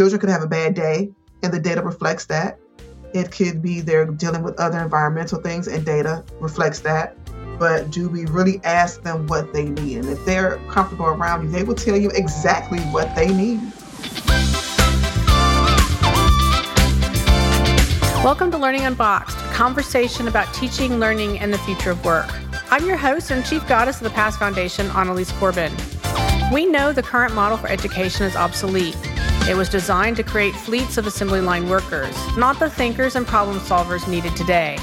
Children could have a bad day, and the data reflects that. It could be they're dealing with other environmental things, and data reflects that. But do we really ask them what they need? And if they're comfortable around you, they will tell you exactly what they need. Welcome to Learning Unboxed, a conversation about teaching, learning, and the future of work. I'm your host and Chief Goddess of the PASS Foundation, Annalise Corbin. We know the current model for education is obsolete. It was designed to create fleets of assembly line workers, not the thinkers and problem solvers needed today.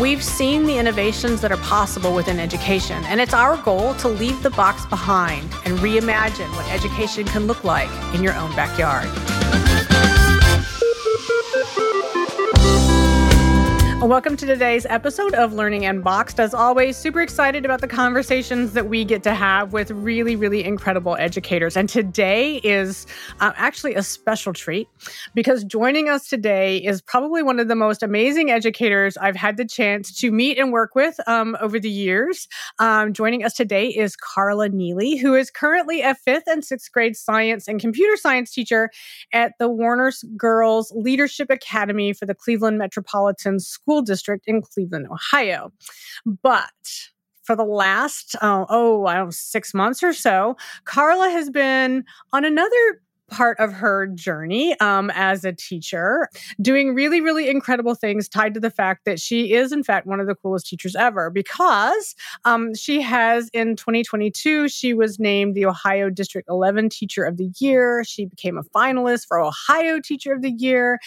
We've seen the innovations that are possible within education, and it's our goal to leave the box behind and reimagine what education can look like in your own backyard. Welcome to today's episode of Learning Unboxed. As always, super excited about the conversations that we get to have with really, really incredible educators. And today is actually a special treat, because joining us today is probably one of the most amazing educators I've had the chance to meet and work with over the years. Joining us today is Carla Neely, who is currently a 5th and 6th grade science and computer science teacher at the Warner Girls Leadership Academy for the Cleveland Metropolitan School District in Cleveland, Ohio. But for the last, 6 months or so, Carla has been on another part of her journey as a teacher, doing really, really incredible things tied to the fact that she is, in fact, one of the coolest teachers ever, because she has, in 2022, she was named the Ohio District 11 Teacher of the Year. She became a finalist for Ohio Teacher of the Year.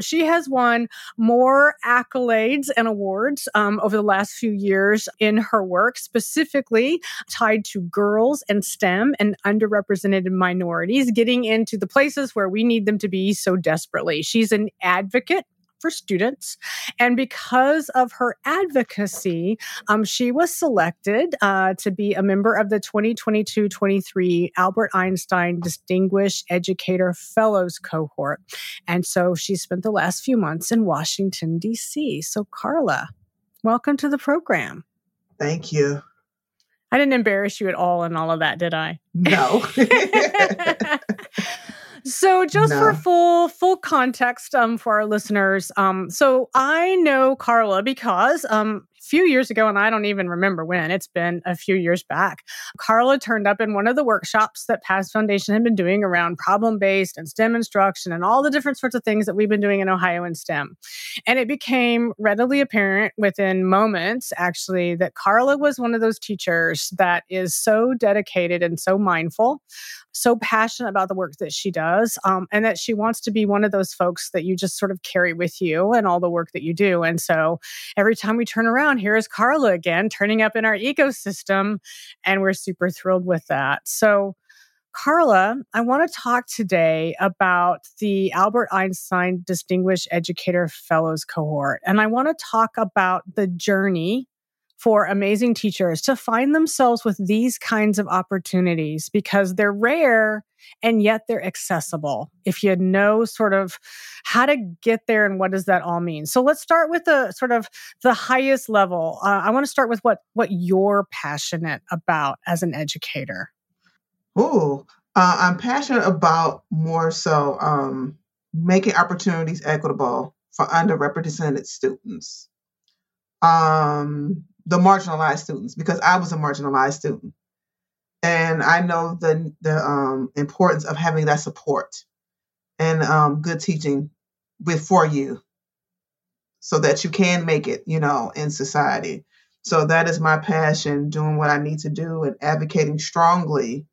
She has won more accolades and awards over the last few years in her work, specifically tied to girls and STEM and underrepresented minorities, getting in to the places where we need them to be so desperately. She's an advocate for students. And because of her advocacy, she was selected to be a member of the 2022-23 Albert Einstein Distinguished Educator Fellows cohort. And so she spent the last few months in Washington, DC. So Carla, welcome to the program. Thank you. I didn't embarrass you at all in all of that, did I? No. So just for full context for our listeners, so I know Carla because a few years ago, and I don't even remember when, it's been a few years back, Carla turned up in one of the workshops that PASS Foundation had been doing around problem-based and STEM instruction and all the different sorts of things that we've been doing in Ohio in STEM. And it became readily apparent within moments, actually, that Carla was one of those teachers that is so dedicated and so mindful, so passionate about the work that she does, and that she wants to be one of those folks that you just sort of carry with you and all the work that you do. And so every time we turn around, here is Carla again, turning up in our ecosystem, and we're super thrilled with that. So Carla, I want to talk today about the Albert Einstein Distinguished Educator Fellows cohort. And I want to talk about the journey for amazing teachers to find themselves with these kinds of opportunities, because they're rare and yet they're accessible if you know sort of how to get there and what does that all mean. So let's start with the sort of the highest level. I want to start with what you're passionate about as an educator. I'm passionate about more so making opportunities equitable for underrepresented students. The marginalized students, because I was a marginalized student. And I know the importance of having that support and good teaching before you so that you can make it, in society. So that is my passion, doing what I need to do and advocating strongly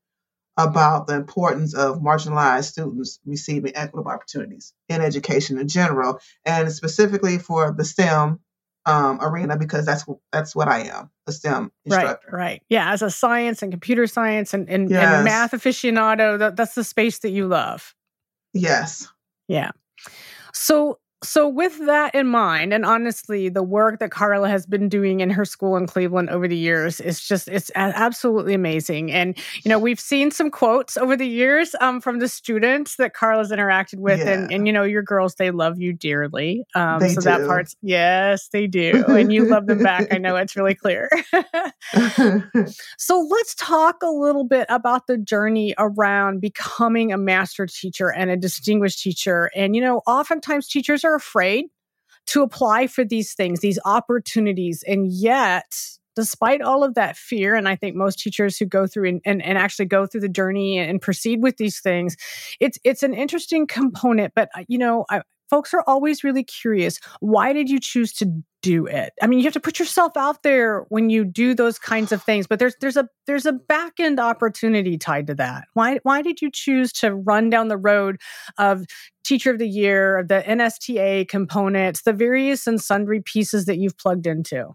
about the importance of marginalized students receiving equitable opportunities in education in general, and specifically for the STEM arena, because that's what I am, a STEM instructor. Right. Yeah, as a science and computer science and, yes, and a math aficionado, that's the space that you love. Yes. Yeah. So So with that in mind, and honestly, the work that Carla has been doing in her school in Cleveland over the years is just, it's absolutely amazing. And, you know, we've seen some quotes over the years from the students that Carla's interacted with. Yeah. And, you know, your girls, they love you dearly. So do. That part's, yes, they do. And you love them back. I know it's really clear. So let's talk a little bit about the journey around becoming a master teacher and a distinguished teacher. And, you know, oftentimes teachers are afraid to apply for these things, these opportunities. And yet, despite all of that fear, and I think most teachers who go through and actually go through the journey and proceed with these things, it's an interesting component. But, you know, folks are always really curious. Why did you choose to do it? I mean, you have to put yourself out there when you do those kinds of things, but there's a back end opportunity tied to that. Why did you choose to run down the road of Teacher of the Year, the NSTA components, the various and sundry pieces that you've plugged into?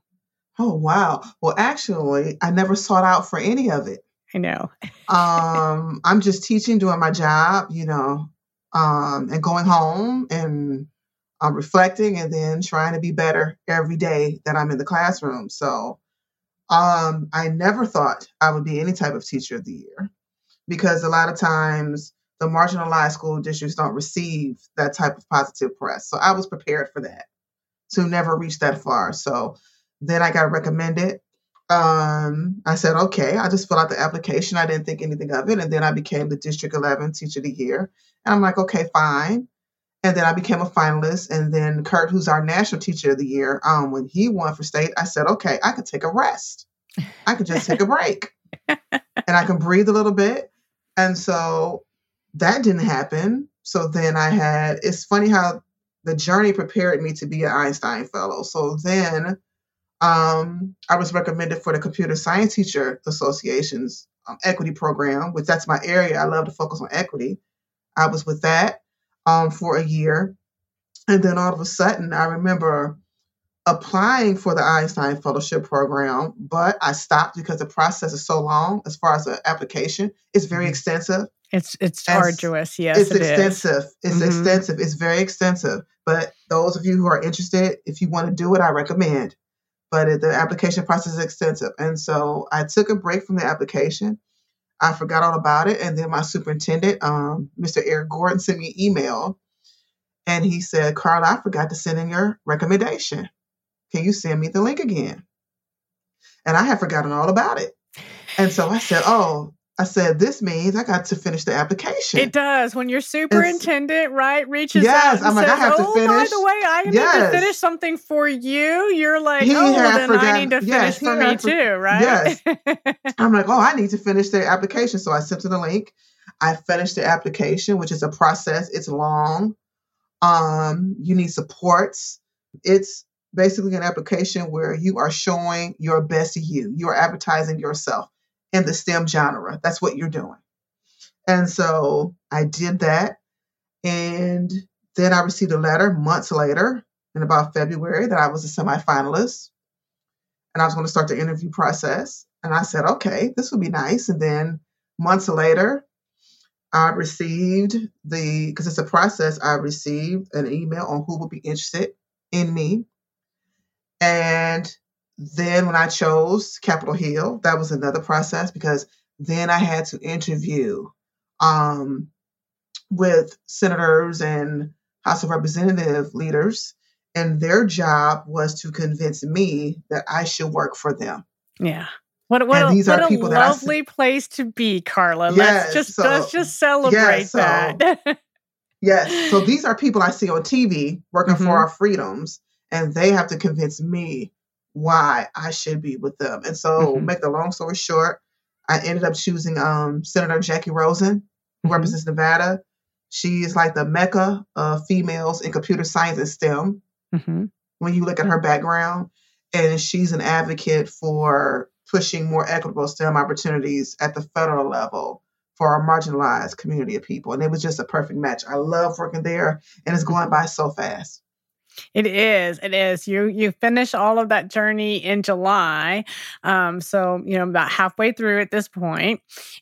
Oh, wow. Well, actually, I never sought out for any of it. I know. I'm just teaching, doing my job, you know, and going home and I'm reflecting and then trying to be better every day that I'm in the classroom. So I never thought I would be any type of teacher of the year because a lot of times the marginalized school districts don't receive that type of positive press. So I was prepared for that to never reach that far. So then I got recommended. I said, okay, I just filled out the application. I didn't think anything of it. And then I became the District 11 Teacher of the Year. And I'm like, okay, fine. And then I became a finalist. And then Kurt, who's our National Teacher of the Year, when he won for state, I said, okay, I could take a rest. I could just take a break and I can breathe a little bit. And so that didn't happen. So then it's funny how the journey prepared me to be an Einstein Fellow. So then I was recommended for the Computer Science Teacher Association's equity program, which that's my area. I love to focus on equity. I was with that for a year. And then all of a sudden, I remember applying for the Einstein Fellowship Program, but I stopped because the process is so long as far as the application. It's very extensive. It's arduous. Yes, It's extensive. It's very extensive. But those of you who are interested, if you want to do it, I recommend. But the application process is extensive. And so I took a break from the application. I forgot all about it. And then my superintendent, Mr. Eric Gordon, sent me an email. And he said, Carla, I forgot to send in your recommendation. Can you send me the link again? And I had forgotten all about it. And so I said, this means I got to finish the application. It does. When your superintendent, reaches out and says, I have to finish. By the way, I need to finish something for you. You're like, I need to finish for me too, right? Yes. I'm like, I need to finish the application. So I sent him the link. I finished the application, which is a process. It's long. You need supports. It's basically an application where you are showing your best you. You are advertising yourself in the STEM genre. That's what you're doing. And so I did that. And then I received a letter months later in about February that I was a semifinalist and I was going to start the interview process. And I said, okay, this would be nice. And then months later, I received an email on who would be interested in me. And then when I chose Capitol Hill, that was another process because then I had to interview with senators and House of Representative leaders. And their job was to convince me that I should work for them. Yeah. What a lovely place to be, Carla. Yes, let's just celebrate that. Yes. So these are people I see on TV working for our freedoms, and they have to convince me why I should be with them. And so make the long story short, I ended up choosing Senator Jackie Rosen, who represents Nevada. She is like the mecca of females in computer science and STEM. When you look at her background, and she's an advocate for pushing more equitable STEM opportunities at the federal level for our marginalized community of people. And it was just a perfect match. I love working there, and it's going by so fast. It is. You finish all of that journey in July. So, you know, about halfway through at this point.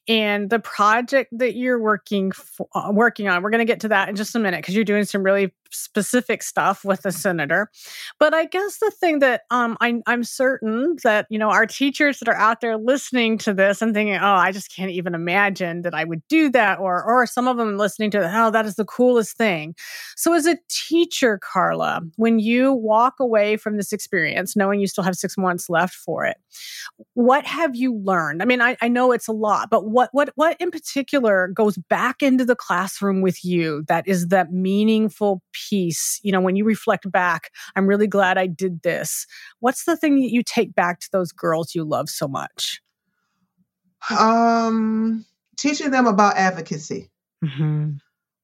And the project that you're working on, we're going to get to that in just a minute because you're doing some really specific stuff with the senator. But I guess the thing that I'm certain that, you know, our teachers that are out there listening to this and thinking, oh, I just can't even imagine that I would do that. Or some of them listening to, oh, that is the coolest thing. So as a teacher, Carla, when you walk away from this experience, knowing you still have 6 months left for it, what have you learned? I mean, I know it's a lot, but what in particular goes back into the classroom with you that is that meaningful piece? You know, when you reflect back, I'm really glad I did this. What's the thing that you take back to those girls you love so much? Teaching them about advocacy. Mm-hmm.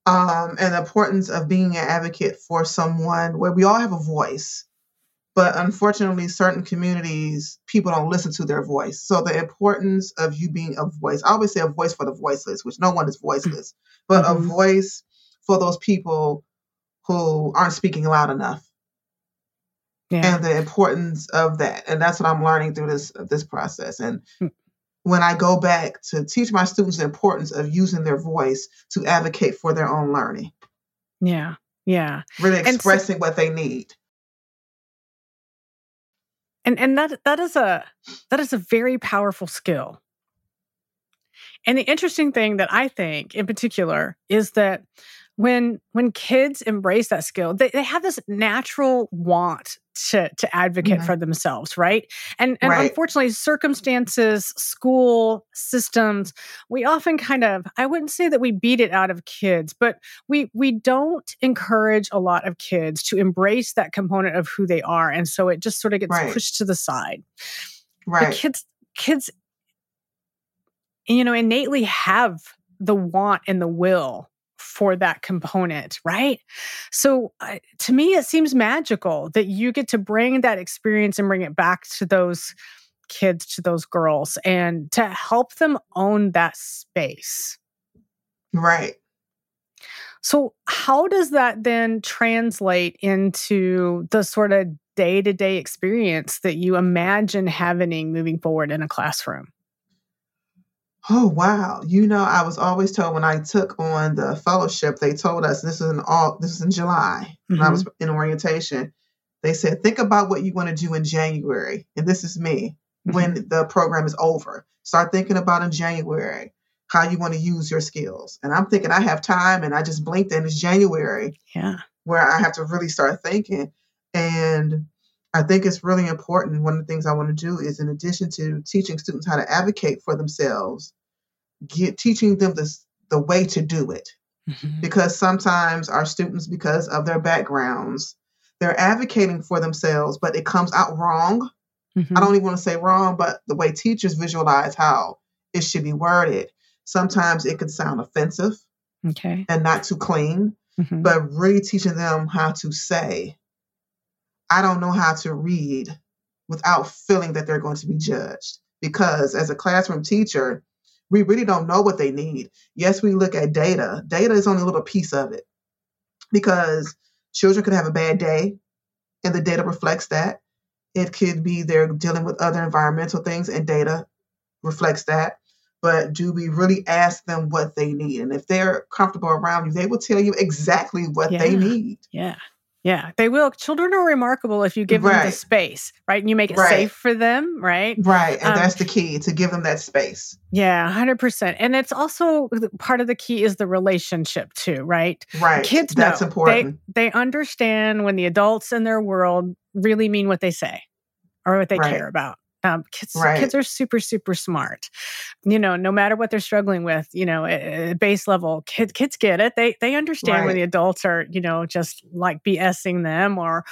And the importance of being an advocate for someone, where we all have a voice, but unfortunately, certain communities, people don't listen to their voice. So the importance of you being a voice, I always say a voice for the voiceless, which no one is voiceless, but mm-hmm. a voice for those people who aren't speaking loud enough. Yeah. And the importance of that. And that's what I'm learning through this process. And when I go back to teach my students the importance of using their voice to advocate for their own learning. Yeah, yeah. Really expressing what they need. And that is a very powerful skill. And the interesting thing that I think in particular is that when kids embrace that skill, they have this natural want to advocate mm-hmm. for themselves, right? And right. Unfortunately, circumstances, school systems, we often kind of, I wouldn't say that we beat it out of kids, but we don't encourage a lot of kids to embrace that component of who they are. And so it just sort of gets right. pushed to the side. Right. But kids, you know, innately have the want and the will for that component, right? So to me, it seems magical that you get to bring that experience and bring it back to those kids, to those girls, and to help them own that space. Right. So how does that then translate into the sort of day-to-day experience that you imagine having moving forward in a classroom? Oh, wow. You know, I was always told when I took on the fellowship, they told us this is in July mm-hmm. when I was in orientation. They said, think about what you want to do in January. And this is me mm-hmm. when the program is over. Start thinking about in January, how you want to use your skills. And I'm thinking I have time, and I just blinked and it's January yeah. where I have to really start thinking. And I think it's really important. One of the things I want to do is, in addition to teaching students how to advocate for themselves, teaching them the way to do it. Mm-hmm. Because sometimes our students, because of their backgrounds, they're advocating for themselves, but it comes out wrong. Mm-hmm. I don't even want to say wrong, but the way teachers visualize how it should be worded, sometimes it could sound offensive okay. and not too clean, mm-hmm. but really teaching them how to say, I don't know how to read, without feeling that they're going to be judged. Because as a classroom teacher, we really don't know what they need. Yes, we look at data. Data is only a little piece of it, because children could have a bad day and the data reflects that. It could be they're dealing with other environmental things and data reflects that. But do we really ask them what they need? And if they're comfortable around you, they will tell you exactly what yeah. they need. Yeah. Yeah, they will. Children are remarkable if you give right. them the space, right? And you make it right. safe for them, right? Right, and that's the key, to give them that space. Yeah, 100%. And it's also, part of the key is the relationship too, right? Right, kids know. That's important. They understand when the adults in their world really mean what they say or what they right. care about. Kids are super, super smart. You know, no matter what they're struggling with, you know, at base level, kids get it. They understand right. when the adults are, you know, just like BSing them or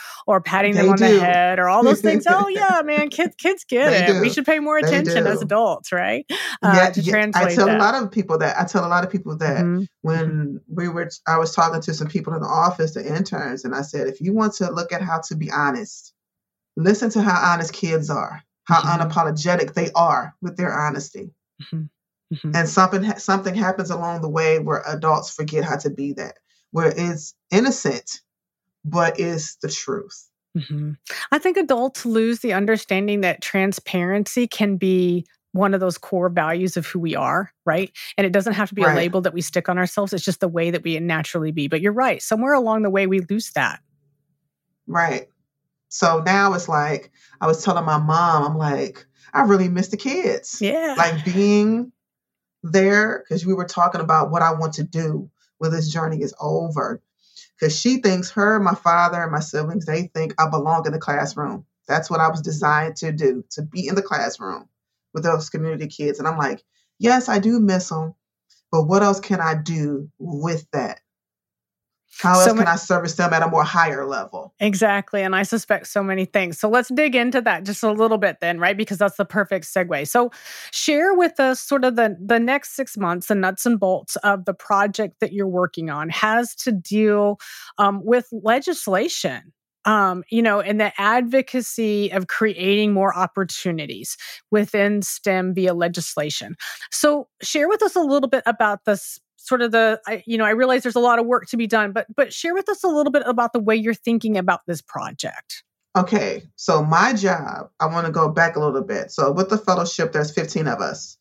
patting them on the head or all those things. Oh yeah, man, kids get it. We should pay more attention as adults, right? I tell a lot of people that mm-hmm. when I was talking to some people in the office, the interns, and I said, if you want to look at how to be honest, listen to how honest kids are. How mm-hmm. unapologetic they are with their honesty. Mm-hmm. Mm-hmm. And something happens along the way where adults forget how to be that, where it's innocent, but it's the truth. Mm-hmm. I think adults lose the understanding that transparency can be one of those core values of who we are, right? And it doesn't have to be a label that we stick on ourselves. It's just the way that we naturally be. But you're right. Somewhere along the way, we lose that. Right. So now it's like, I was telling my mom, I'm like, I really miss the kids. Yeah. Like being there, because we were talking about what I want to do when this journey is over. Because she thinks her, my father, and my siblings, they think I belong in the classroom. That's what I was designed to do, to be in the classroom with those community kids. And I'm like, yes, I do miss them, but what else can I do with that? How else can I service them at a more higher level? Exactly. And I suspect so many things. So let's dig into that just a little bit then, right? Because that's the perfect segue. So share with us sort of the next 6 months, the nuts and bolts of the project that you're working on has to deal with legislation. And the advocacy of creating more opportunities within STEM via legislation. So share with us a little bit about this sort of I realize there's a lot of work to be done, but share with us a little bit about the way you're thinking about this project. Okay. So my job, I want to go back a little bit. So with the fellowship, there's 15 of us.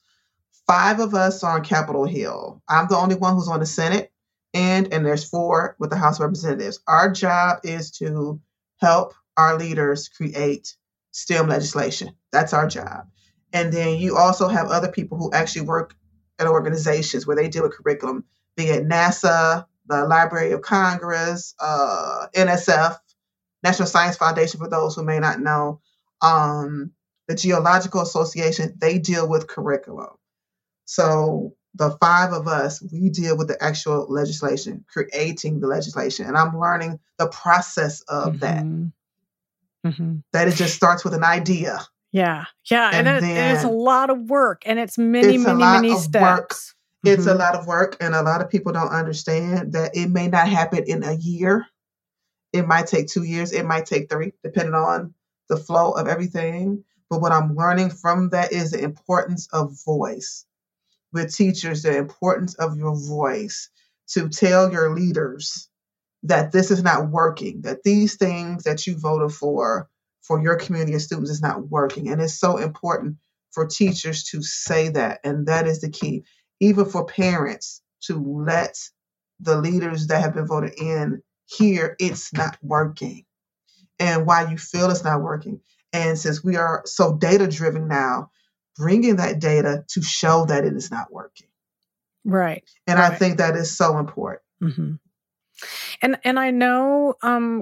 5 of us are on Capitol Hill. I'm the only one who's on the Senate and there's 4 with the House of Representatives. Our job is to help our leaders create STEM legislation. That's our job. And then you also have other people who actually work at organizations where they deal with curriculum, be it NASA, the Library of Congress, NSF, National Science Foundation, for those who may not know, the Geological Association, they deal with curriculum. So the 5 of us, we deal with the actual legislation, creating the legislation. And I'm learning the process of that. Mm-hmm. That it just starts with an idea. Yeah. Yeah. And then it's a lot of work and it's many steps. Mm-hmm. It's a lot of work. And a lot of people don't understand that it may not happen in a year. It might take 2 years. It might take 3, depending on the flow of everything. But what I'm learning from that is the importance of voice. With teachers, the importance of your voice to tell your leaders that this is not working, that these things that you voted for your community of students is not working. And it's so important for teachers to say that. And that is the key, even for parents to let the leaders that have been voted in hear it's not working and why you feel it's not working. And since we are so data-driven now, bringing that data to show that it is not working. Right. And I think that is so important. Mm-hmm. And I know,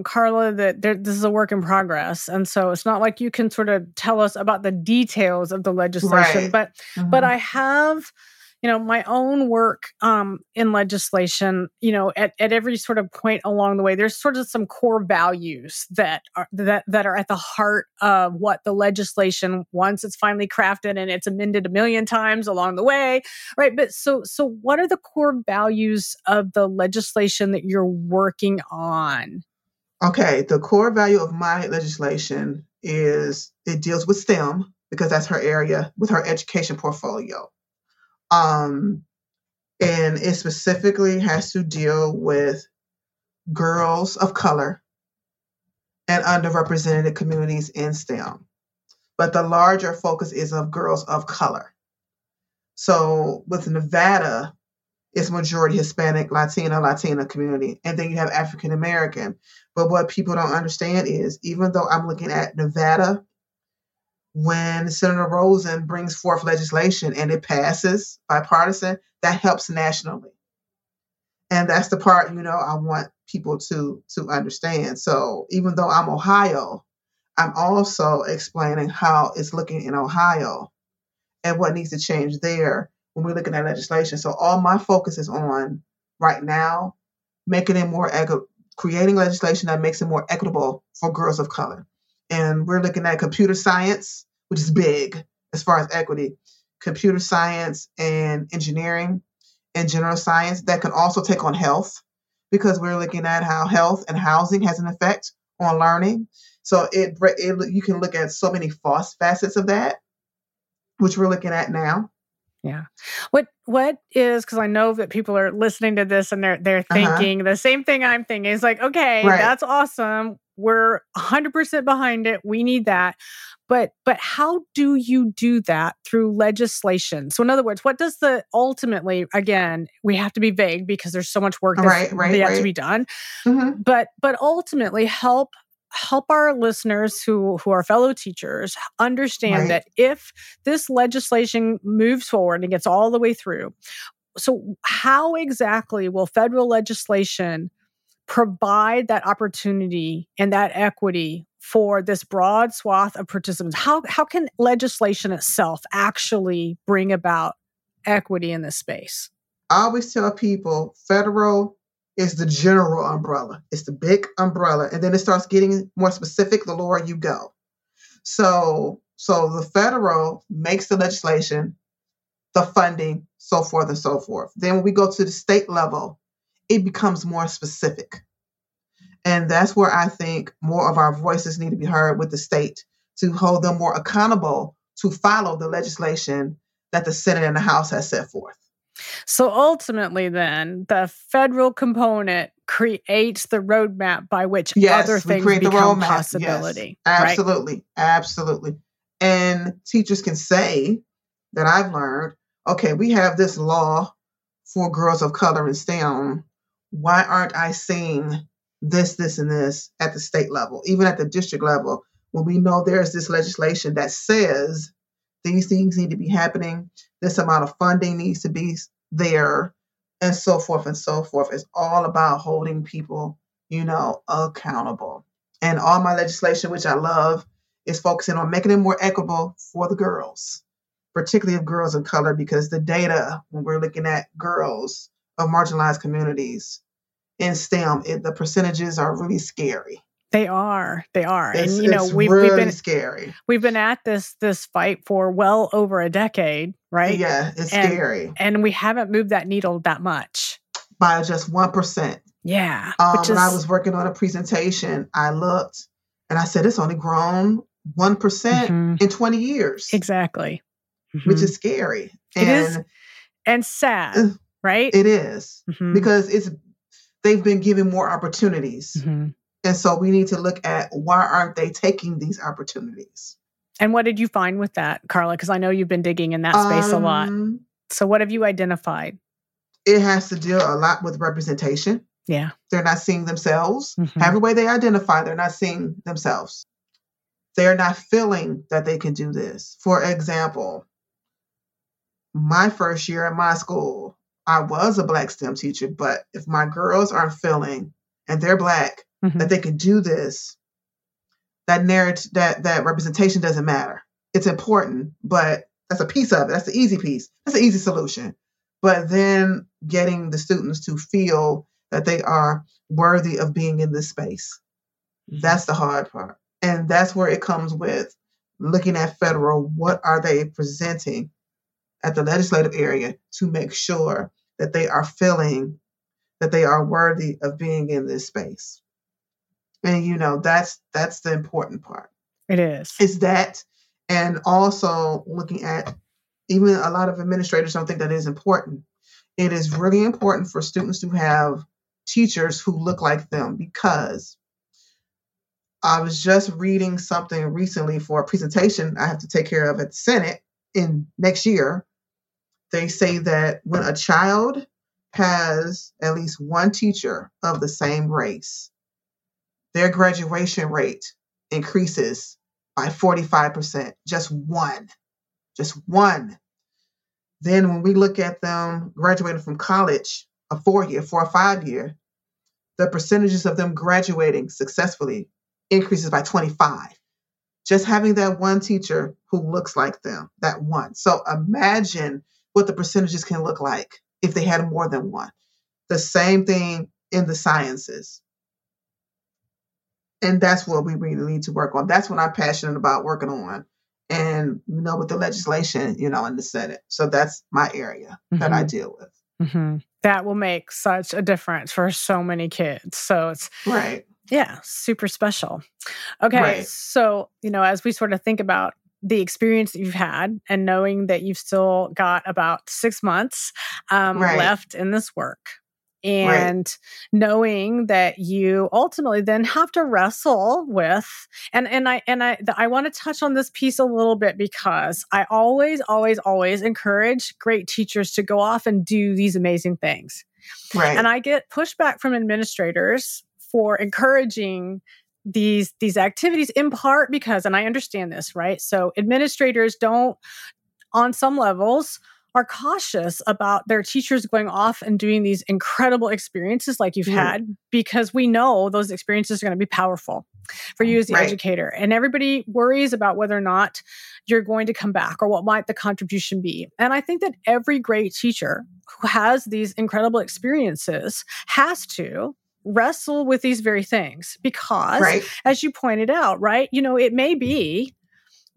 Carla, that this is a work in progress. And so it's not like you can sort of tell us about the details of the legislation, but, mm-hmm. but I have, my own work, in legislation, at every sort of point along the way, there's sort of some core values that are at the heart of what the legislation, once it's finally crafted and it's amended a million times along the way, right? But so what are the core values of the legislation that you're working on? Okay. The core value of my legislation is it deals with STEM because that's her area with her education portfolio. And it specifically has to deal with girls of color and underrepresented communities in STEM. But the larger focus is of girls of color. So with Nevada, it's majority Hispanic, Latina community. And then you have African American. But what people don't understand is even though I'm looking at Nevada, when Senator Rosen brings forth legislation and it passes bipartisan, that helps nationally. And that's the part, I want people to understand. So even though I'm Ohio, I'm also explaining how it's looking in Ohio and what needs to change there when we're looking at legislation. So all my focus is on right now, creating legislation that makes it more equitable for girls of color. And we're looking at computer science, which is big as far as equity, computer science and engineering and general science that can also take on health because we're looking at how health and housing has an effect on learning. So it you can look at so many facets of that, which we're looking at now. Yeah. What is, because I know that people are listening to this and they're thinking the same thing I'm thinking. It's like, okay, that's awesome. We're 100% behind it. We need that. But how do you do that through legislation? So in other words, what does the ultimately, again, we have to be vague because there's so much work that has to be done. Mm-hmm. But ultimately help our listeners who are fellow teachers understand that if this legislation moves forward and gets all the way through, so how exactly will federal legislation provide that opportunity and that equity for this broad swath of participants? How can legislation itself actually bring about equity in this space? I always tell people federal is the general umbrella. It's the big umbrella. And then it starts getting more specific the lower you go. So the federal makes the legislation, the funding, so forth and so forth. Then when we go to the state level, it becomes more specific. And that's where I think more of our voices need to be heard with the state to hold them more accountable to follow the legislation that the Senate and the House has set forth. So ultimately then, the federal component creates the roadmap by which other things become possibility. Yes, absolutely. Right? Absolutely. And teachers can say that I've learned, okay, we have this law for girls of color in STEM. Why aren't I seeing this, and this at the state level, even at the district level, when we know there's this legislation that says these things need to be happening, this amount of funding needs to be there, and so forth and so forth. It's all about holding people, accountable. And all my legislation, which I love, is focusing on making it more equitable for the girls, particularly of girls of color, because the data, when we're looking at girls of marginalized communities in STEM, the percentages are really scary. They are. And we've been at this fight for well over a decade, right? Yeah, it's scary. And we haven't moved that needle that much. By just 1%. Yeah. When I was working on a presentation, I looked and I said, it's only grown 1% in 20 years. Exactly. Mm-hmm. Which is scary. It is. And sad, right? It is. Mm-hmm. Because they've been given more opportunities. Mm-hmm. And so we need to look at why aren't they taking these opportunities? And what did you find with that, Carla? Because I know you've been digging in that space a lot. So what have you identified? It has to deal a lot with representation. Yeah. They're not seeing themselves. Mm-hmm. Every way they identify, they're not seeing themselves. They're not feeling that they can do this. For example, my first year at my school, I was a Black STEM teacher, but if my girls aren't feeling, and they're Black, that they can do this, that narrative, that representation doesn't matter. It's important, but that's a piece of it. That's the easy piece. That's an easy solution. But then getting the students to feel that they are worthy of being in this space, that's the hard part. And that's where it comes with looking at federal, what are they presenting at the legislative area to make sure that they are feeling that they are worthy of being in this space. And, that's the important part. It is. It's that. And also looking at, even a lot of administrators don't think that is important. It is really important for students to have teachers who look like them, because I was just reading something recently for a presentation I have to take care of at the Senate in next year. They say that when a child has at least one teacher of the same race, their graduation rate increases by 45%, just one. Then when we look at them graduating from college, a 4-year, 4 or 5-year, the percentages of them graduating successfully increases by 25%. Just having that one teacher who looks like them, that one. So imagine what the percentages can look like if they had more than one. The same thing in the sciences. And that's what we really need to work on. That's what I'm passionate about working on. And, with the legislation, in the Senate. So that's my area that I deal with. Mm-hmm. That will make such a difference for so many kids. So it's super special. Okay. Right. So, as we sort of think about the experience that you've had and knowing that you've still got about 6 months left in this work, And right. knowing that you ultimately then have to wrestle with, and I want to touch on this piece a little bit, because I always encourage great teachers to go off and do these amazing things. Right. And I get pushback from administrators for encouraging these activities, in part because, and I understand this, right? So administrators don't, on some levels, are cautious about their teachers going off and doing these incredible experiences like you've mm-hmm. had, because we know those experiences are going to be powerful for you as the right. educator. And everybody worries about whether or not you're going to come back or what might the contribution be. And I think that every great teacher who has these incredible experiences has to wrestle with these very things, because right. as you pointed out, right, you know, it may be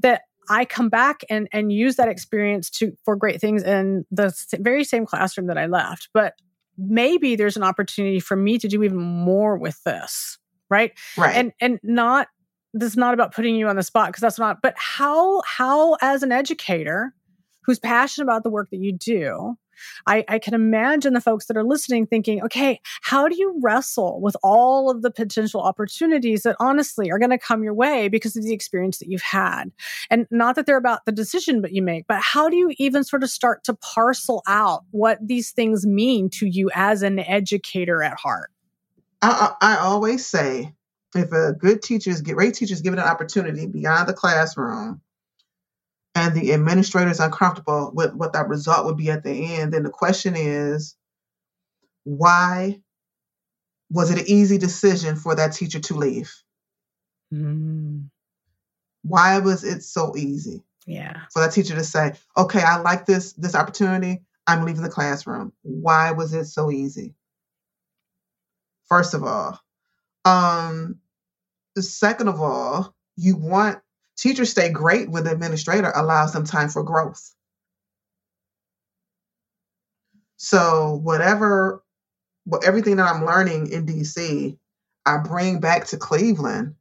that I come back and use that experience for great things in the very same classroom that I left. But maybe there's an opportunity for me to do even more with this, right? Right. And not, this is not about putting you on the spot, because that's not, but how as an educator who's passionate about the work that you do, I can imagine the folks that are listening thinking, okay, how do you wrestle with all of the potential opportunities that honestly are going to come your way because of the experience that you've had? And not that they're about the decision that you make, but how do you even sort of start to parcel out what these things mean to you as an educator at heart? I always say, if great teachers given an opportunity beyond the classroom, and the administrator is uncomfortable with what that result would be at the end, then the question is, why was it an easy decision for that teacher to leave? Mm. Why was it so easy? Yeah. For that teacher to say, okay, I like this opportunity, I'm leaving the classroom. Why was it so easy? First of all. Second of all, teachers stay great when the administrator allows them time for growth. So everything that I'm learning in DC, I bring back to Cleveland.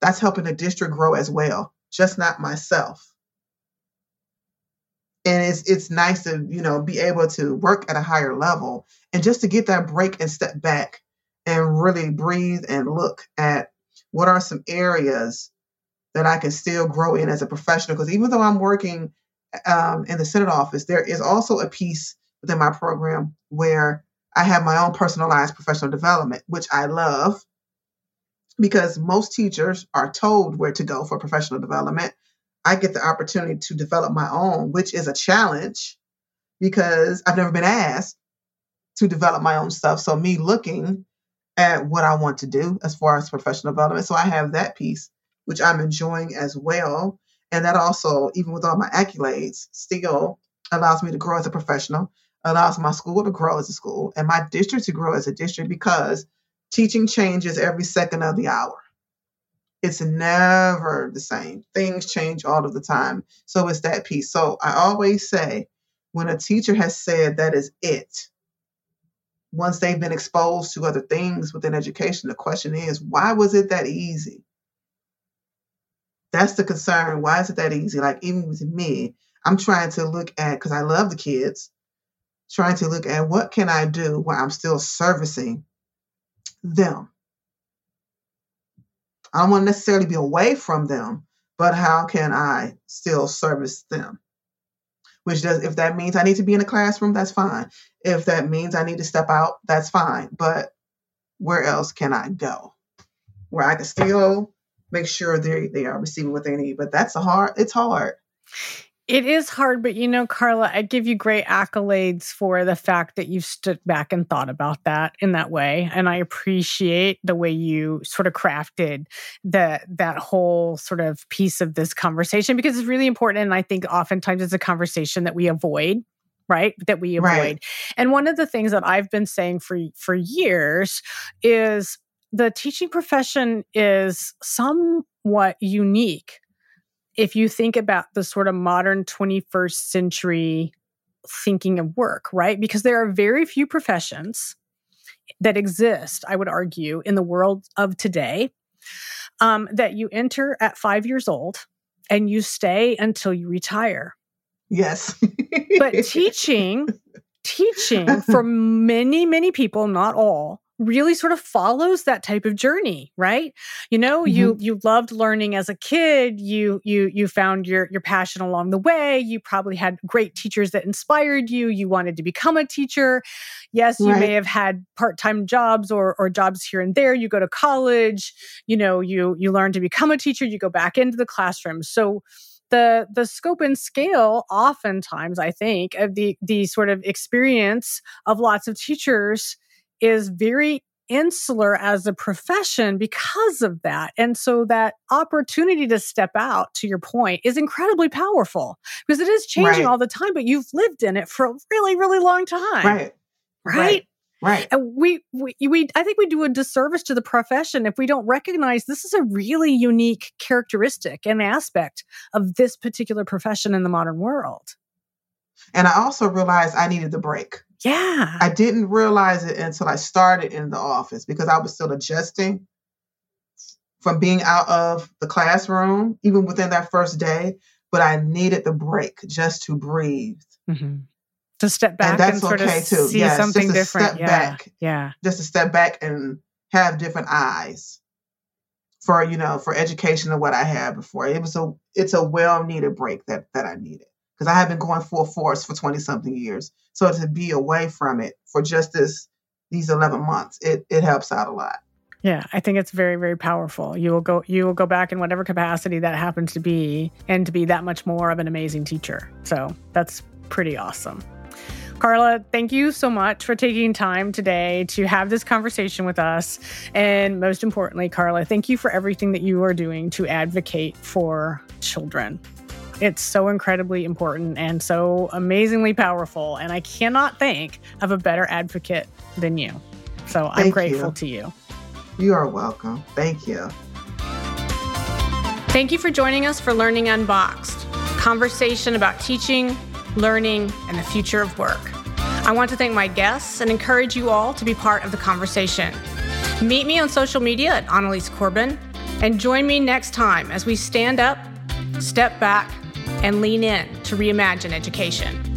That's helping the district grow as well, just not myself. And it's nice to, you know, be able to work at a higher level and just to get that break and step back and really breathe and look at what are some areas that I can still grow in as a professional. Because even though I'm working in the Senate office, there is also a piece within my program where I have my own personalized professional development, which I love, because most teachers are told where to go for professional development. I get the opportunity to develop my own, which is a challenge because I've never been asked to develop my own stuff. So me looking at what I want to do as far as professional development. So I have that piece, which I'm enjoying as well. And that also, even with all my accolades, still allows me to grow as a professional, allows my school to grow as a school, and my district to grow as a district, because teaching changes every second of the hour. It's never the same. Things change all of the time. So it's that piece. So I always say, when a teacher has said that is it, once they've been exposed to other things within education, the question is, why was it that easy? That's the concern. Why is it that easy? Like, even with me, I'm trying to look at, because I love the kids, trying to look at what can I do while I'm still servicing them. I don't want to necessarily be away from them, but how can I still service them? If that means I need to be in a classroom, that's fine. If that means I need to step out, that's fine. But where else can I go where I can still make sure they are receiving what they need? But it's hard. It is hard, but you know, Carla, I give you great accolades for the fact that you've stood back and thought about that in that way. And I appreciate the way you sort of crafted that whole sort of piece of this conversation, because it's really important. And I think oftentimes it's a conversation that we avoid. Right? That we avoid. Right. And one of the things that I've been saying for years is, the teaching profession is somewhat unique if you think about the sort of modern 21st century thinking of work, right? Because there are very few professions that exist, I would argue, in the world of today, that you enter at 5 years old and you stay until you retire. Yes. But teaching teaching for many, many people, not all, really sort of follows that type of journey, right? You know, you loved learning as a kid, you found your passion along the way, you probably had great teachers that inspired you, you wanted to become a teacher. Yes, you may have had part-time jobs or jobs here and there, you go to college, you know, you learn to become a teacher, you go back into the classroom. So the scope and scale, oftentimes, I think, of the sort of experience of lots of teachers is very insular as a profession because of that. And so that opportunity to step out, to your point, is incredibly powerful because it is changing all the time, but you've lived in it for a really, really long time. Right. And we I think we do a disservice to the profession if we don't recognize this is a really unique characteristic and aspect of this particular profession in the modern world. And I also realized I needed the break. Yeah. I didn't realize it until I started in the office because I was still adjusting from being out of the classroom, even within that first day. But I needed the break just to breathe. Mm-hmm. To step back and sort of see something different. Just to step back and have different eyes for, you know, for education of what I had before. It's a well-needed break that I needed. Because I have been going full force for 20-something years. So to be away from it for just these 11 months, it helps out a lot. Yeah, I think it's very, very powerful. You will go back in whatever capacity that happens to be and to be that much more of an amazing teacher. So that's pretty awesome. Carla, thank you so much for taking time today to have this conversation with us. And most importantly, Carla, thank you for everything that you are doing to advocate for children. It's so incredibly important and so amazingly powerful. And I cannot think of a better advocate than you. So I'm grateful to you. You are welcome. Thank you. Thank you for joining us for Learning Unboxed, a conversation about teaching, learning, and the future of work. I want to thank my guests and encourage you all to be part of the conversation. Meet me on social media at Annalise Corbin and join me next time as we stand up, step back, and lean in to reimagine education.